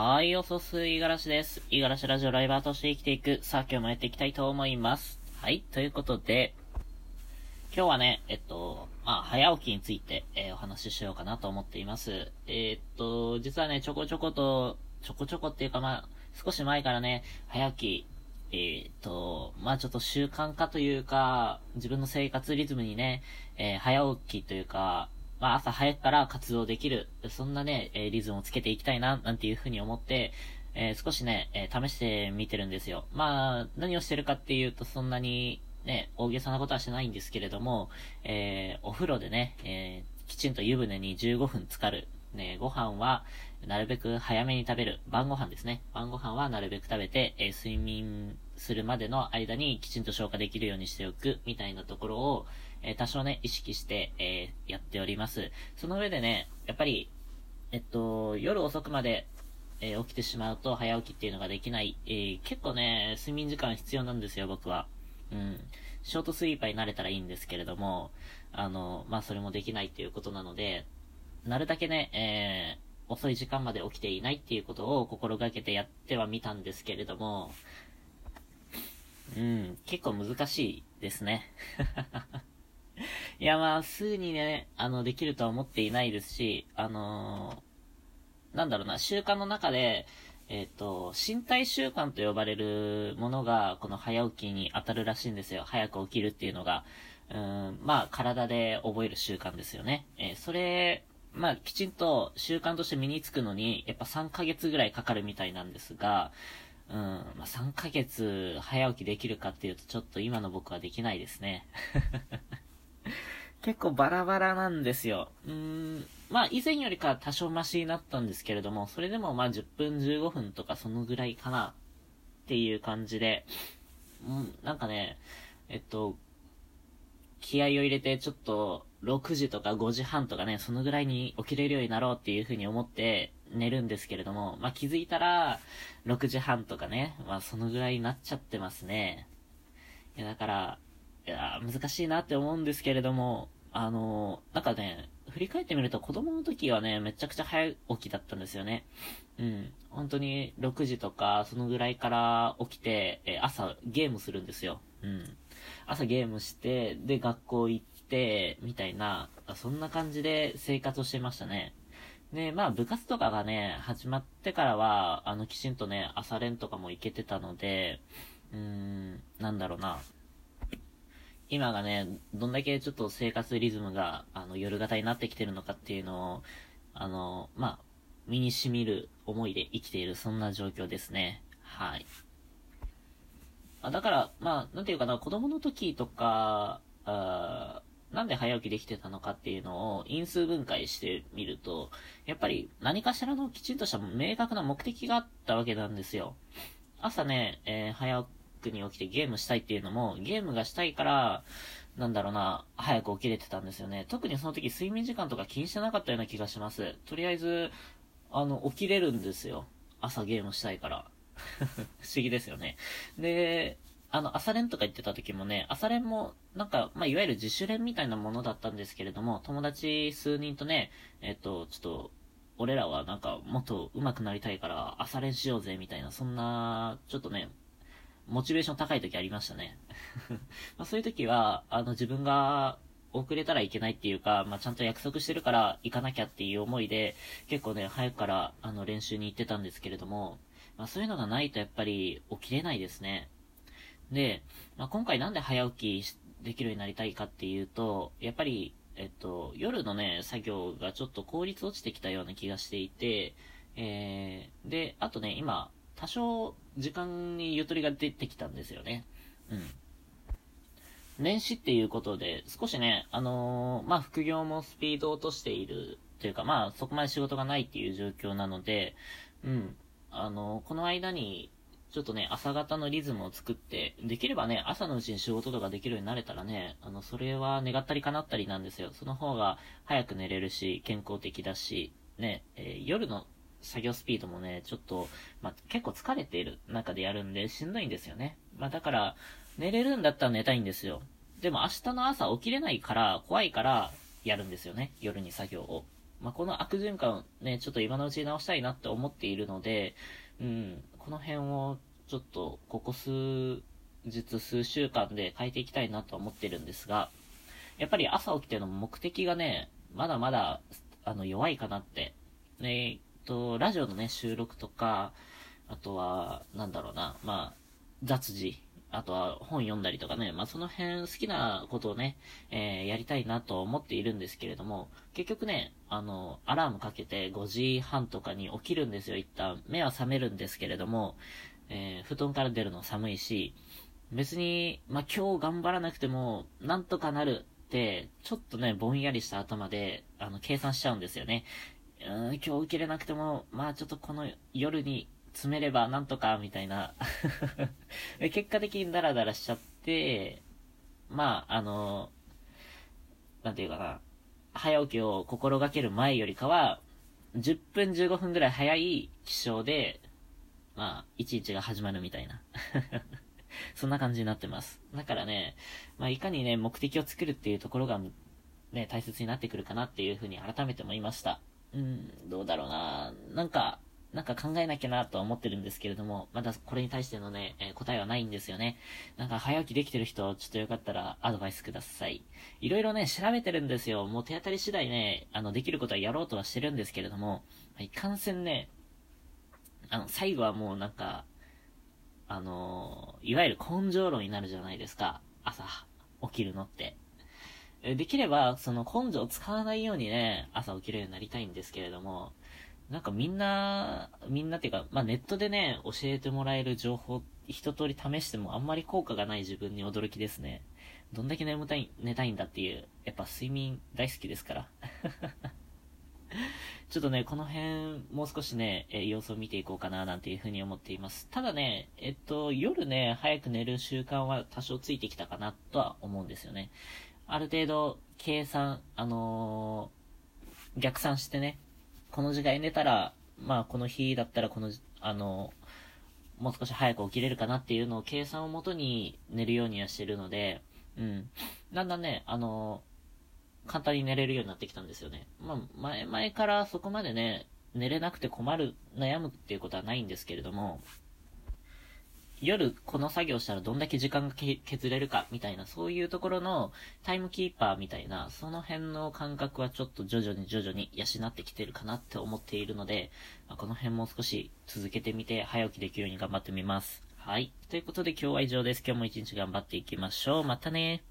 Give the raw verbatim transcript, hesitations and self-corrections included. はい、おそすいがらしです。いがらしラジオライバーとして生きていく。さあ、今日もやっていきたいと思います。はい、ということで、今日はね、えっと、まあ、早起きについて、えー、お話ししようかなと思っています。えー、っと、実はね、ちょこちょこと、ちょこちょこっていうか、まあ、少し前からね、早起き、えー、っと、まあ、ちょっと習慣化というか、自分の生活リズムにね、えー、早起きというか、まあ朝早くから活動できる、そんなね、えー、リズムをつけていきたいな、なんていうふうに思って、えー、少しね、えー、試してみてるんですよ。まあ、何をしてるかっていうとそんなにね、大げさなことはしてないんですけれども、えー、お風呂でね、えー、きちんと湯船にじゅうごふん浸かる。ね、ご飯はなるべく早めに食べる。晩ご飯ですね。晩ご飯はなるべく食べて、えー、睡眠するまでの間にきちんと消化できるようにしておく、みたいなところを、えー、多少ね、意識して、えー、やっております。その上でね、やっぱり、えっと、夜遅くまで、えー、起きてしまうと早起きっていうのができない。えー、結構ね、睡眠時間必要なんですよ、僕は。うん。ショートスリーパーになれたらいいんですけれども、あの、まあ、それもできないっていうことなので、なるだけね、えー、遅い時間まで起きていないっていうことを心がけてやってはみたんですけれども、うん、結構難しいですね。いや、まあ、すぐにね、あの、できるとは思っていないですし、あのー、なんだろうな、習慣の中で、えっと、身体習慣と呼ばれるものが、この早起きに当たるらしいんですよ。早く起きるっていうのが、うん、まあ、体で覚える習慣ですよね。えー、それ、まあ、きちんと習慣として身につくのに、やっぱさんかげつぐらいかかるみたいなんですが、うん、まあ、さんかげつ早起きできるかっていうと、ちょっと今の僕はできないですね。結構バラバラなんですよ。うーん、まあ、以前よりか多少マシになったんですけれども、それでもまあ、じゅっぷんじゅうごふんとかそのぐらいかな、っていう感じで、うん、なんかね、えっと、気合を入れてちょっと、ろくじとかごじはんとかね、そのぐらいに起きれるようになろうっていう風に思って寝るんですけれども、まあ、気づいたら、ろくじはんとかね、まあ、そのぐらいになっちゃってますね。いや、だから、いや、難しいなって思うんですけれども、あの、なんかね、振り返ってみると子供の時はね、めちゃくちゃ早起きだったんですよね。うん。本当にろくじとか、そのぐらいから起きて、え、朝ゲームするんですよ。うん。朝ゲームして、で、学校行って、で、みたいな、そんな感じで生活をしてましたね。で、まあ部活とかがね、始まってからは、あの、きちんとね、朝練とかも行けてたので、うーん、なんだろうな。今がね、どんだけちょっと生活リズムが、あの、夜型になってきてるのかっていうのを、あの、まあ、身に染みる思いで生きている、そんな状況ですね。はい。だから、まあ、なんていうかな、子供の時とか、あなんで早起きできてたのかっていうのを因数分解してみると、やっぱり何かしらのきちんとした明確な目的があったわけなんですよ。朝ね、えー、早くに起きてゲームしたいっていうのも、ゲームがしたいから、なんだろうな、早く起きれてたんですよね。特にその時睡眠時間とか気にしてなかったような気がします。とりあえず、あの、起きれるんですよ。朝ゲームしたいから。不思議ですよね。で、あの、朝練とか行ってた時もね、朝練も、なんか、まあ、いわゆる自主練みたいなものだったんですけれども、友達数人とね、えっと、ちょっと、俺らはなんか、もっと上手くなりたいから、朝練しようぜ、みたいな、そんな、ちょっとね、モチベーション高い時ありましたね。まあそういう時は、あの、自分が、遅れたらいけないっていうか、まあ、ちゃんと約束してるから、行かなきゃっていう思いで、結構ね、早くから、あの、練習に行ってたんですけれども、まあ、そういうのがないと、やっぱり、起きれないですね。で、まあ、今回なんで早起きできるようになりたいかっていうと、やっぱり、えっと、夜のね、作業がちょっと効率落ちてきたような気がしていて、えー、で、あとね、今、多少時間にゆとりが出てきたんですよね。うん。年始っていうことで、少しね、あのー、まあ、副業もスピードを落としているというか、まあ、そこまで仕事がないっていう状況なので、うん、あのー、この間に、ちょっとね、朝方のリズムを作って、できればね、朝のうちに仕事とかできるようになれたらね、あの、それは願ったり叶ったりなんですよ。その方が早く寝れるし、健康的だし、ね、えー、夜の作業スピードもね、ちょっと、まあ、結構疲れている中でやるんで、しんどいんですよね。まあ、だから、寝れるんだったら寝たいんですよ。でも明日の朝起きれないから、怖いから、やるんですよね。夜に作業を。まあ、この悪循環をね、ちょっと今のうちに直したいなって思っているので、うん、この辺をちょっとここ数日、数週間で変えていきたいなと思ってるんですが、やっぱり朝起きての目的がね、まだまだあの弱いかなって。えー、っと、ラジオのね、収録とか、あとは、なんだろうな、まあ、雑事、あとは本読んだりとかね、まあその辺好きなことをね、えー、やりたいなと思っているんですけれども、結局ね、あの、アラームかけてごじはんとかに起きるんですよ、一旦。目は覚めるんですけれども、えー、布団から出るの寒いし、別に、まあ今日頑張らなくても、なんとかなるって、ちょっとね、ぼんやりした頭で、あの、計算しちゃうんですよね。うーん、今日起きれなくても、まあちょっとこの夜に、詰めればなんとかみたいな結果的にダラダラしちゃって、まああのなんていうかな、早起きを心がける前よりかはじゅっぷんじゅうごふんぐらい早い起床でまあ一日が始まるみたいなそんな感じになってます。だからね、まあいかにね目的を作るっていうところがね大切になってくるかなっていうふうに改めて思いました。うん、どうだろうな、なんかなんか考えなきゃなとは思ってるんですけれども、まだこれに対してのね、えー、答えはないんですよね。なんか早起きできてる人、ちょっとよかったらアドバイスください。いろいろね、調べてるんですよ。もう手当たり次第ね、あの、できることはやろうとはしてるんですけれども、いかんせんね、あの、最後はもうなんか、あのー、いわゆる根性論になるじゃないですか。朝、起きるのって。できれば、その根性を使わないようにね、朝起きるようになりたいんですけれども、なんかみんな、みんなっていうか、まあネットでね、教えてもらえる情報、一通り試してもあんまり効果がない自分に驚きですね。どんだけ眠たい、寝たいんだっていう、やっぱ睡眠大好きですから。ちょっとね、この辺、もう少しね、えー、様子を見ていこうかな、なんていうふうに思っています。ただね、えっと、夜ね、早く寝る習慣は多少ついてきたかな、とは思うんですよね。ある程度、計算、あのー、逆算してね、この時間寝たら、まあこの日だったらこの、あの、もう少し早く起きれるかなっていうのを計算をもとに寝るようにはしてるので、うん。だんだんね、あの、簡単に寝れるようになってきたんですよね。まあ前々からそこまでね、寝れなくて困る、悩むっていうことはないんですけれども、夜この作業したらどんだけ時間が削れるかみたいな、そういうところのタイムキーパーみたいな、その辺の感覚はちょっと徐々に徐々に養ってきてるかなって思っているので、この辺もう少し続けてみて早起きできるように頑張ってみます。はい。ということで今日は以上です。今日も一日頑張っていきましょう。またね。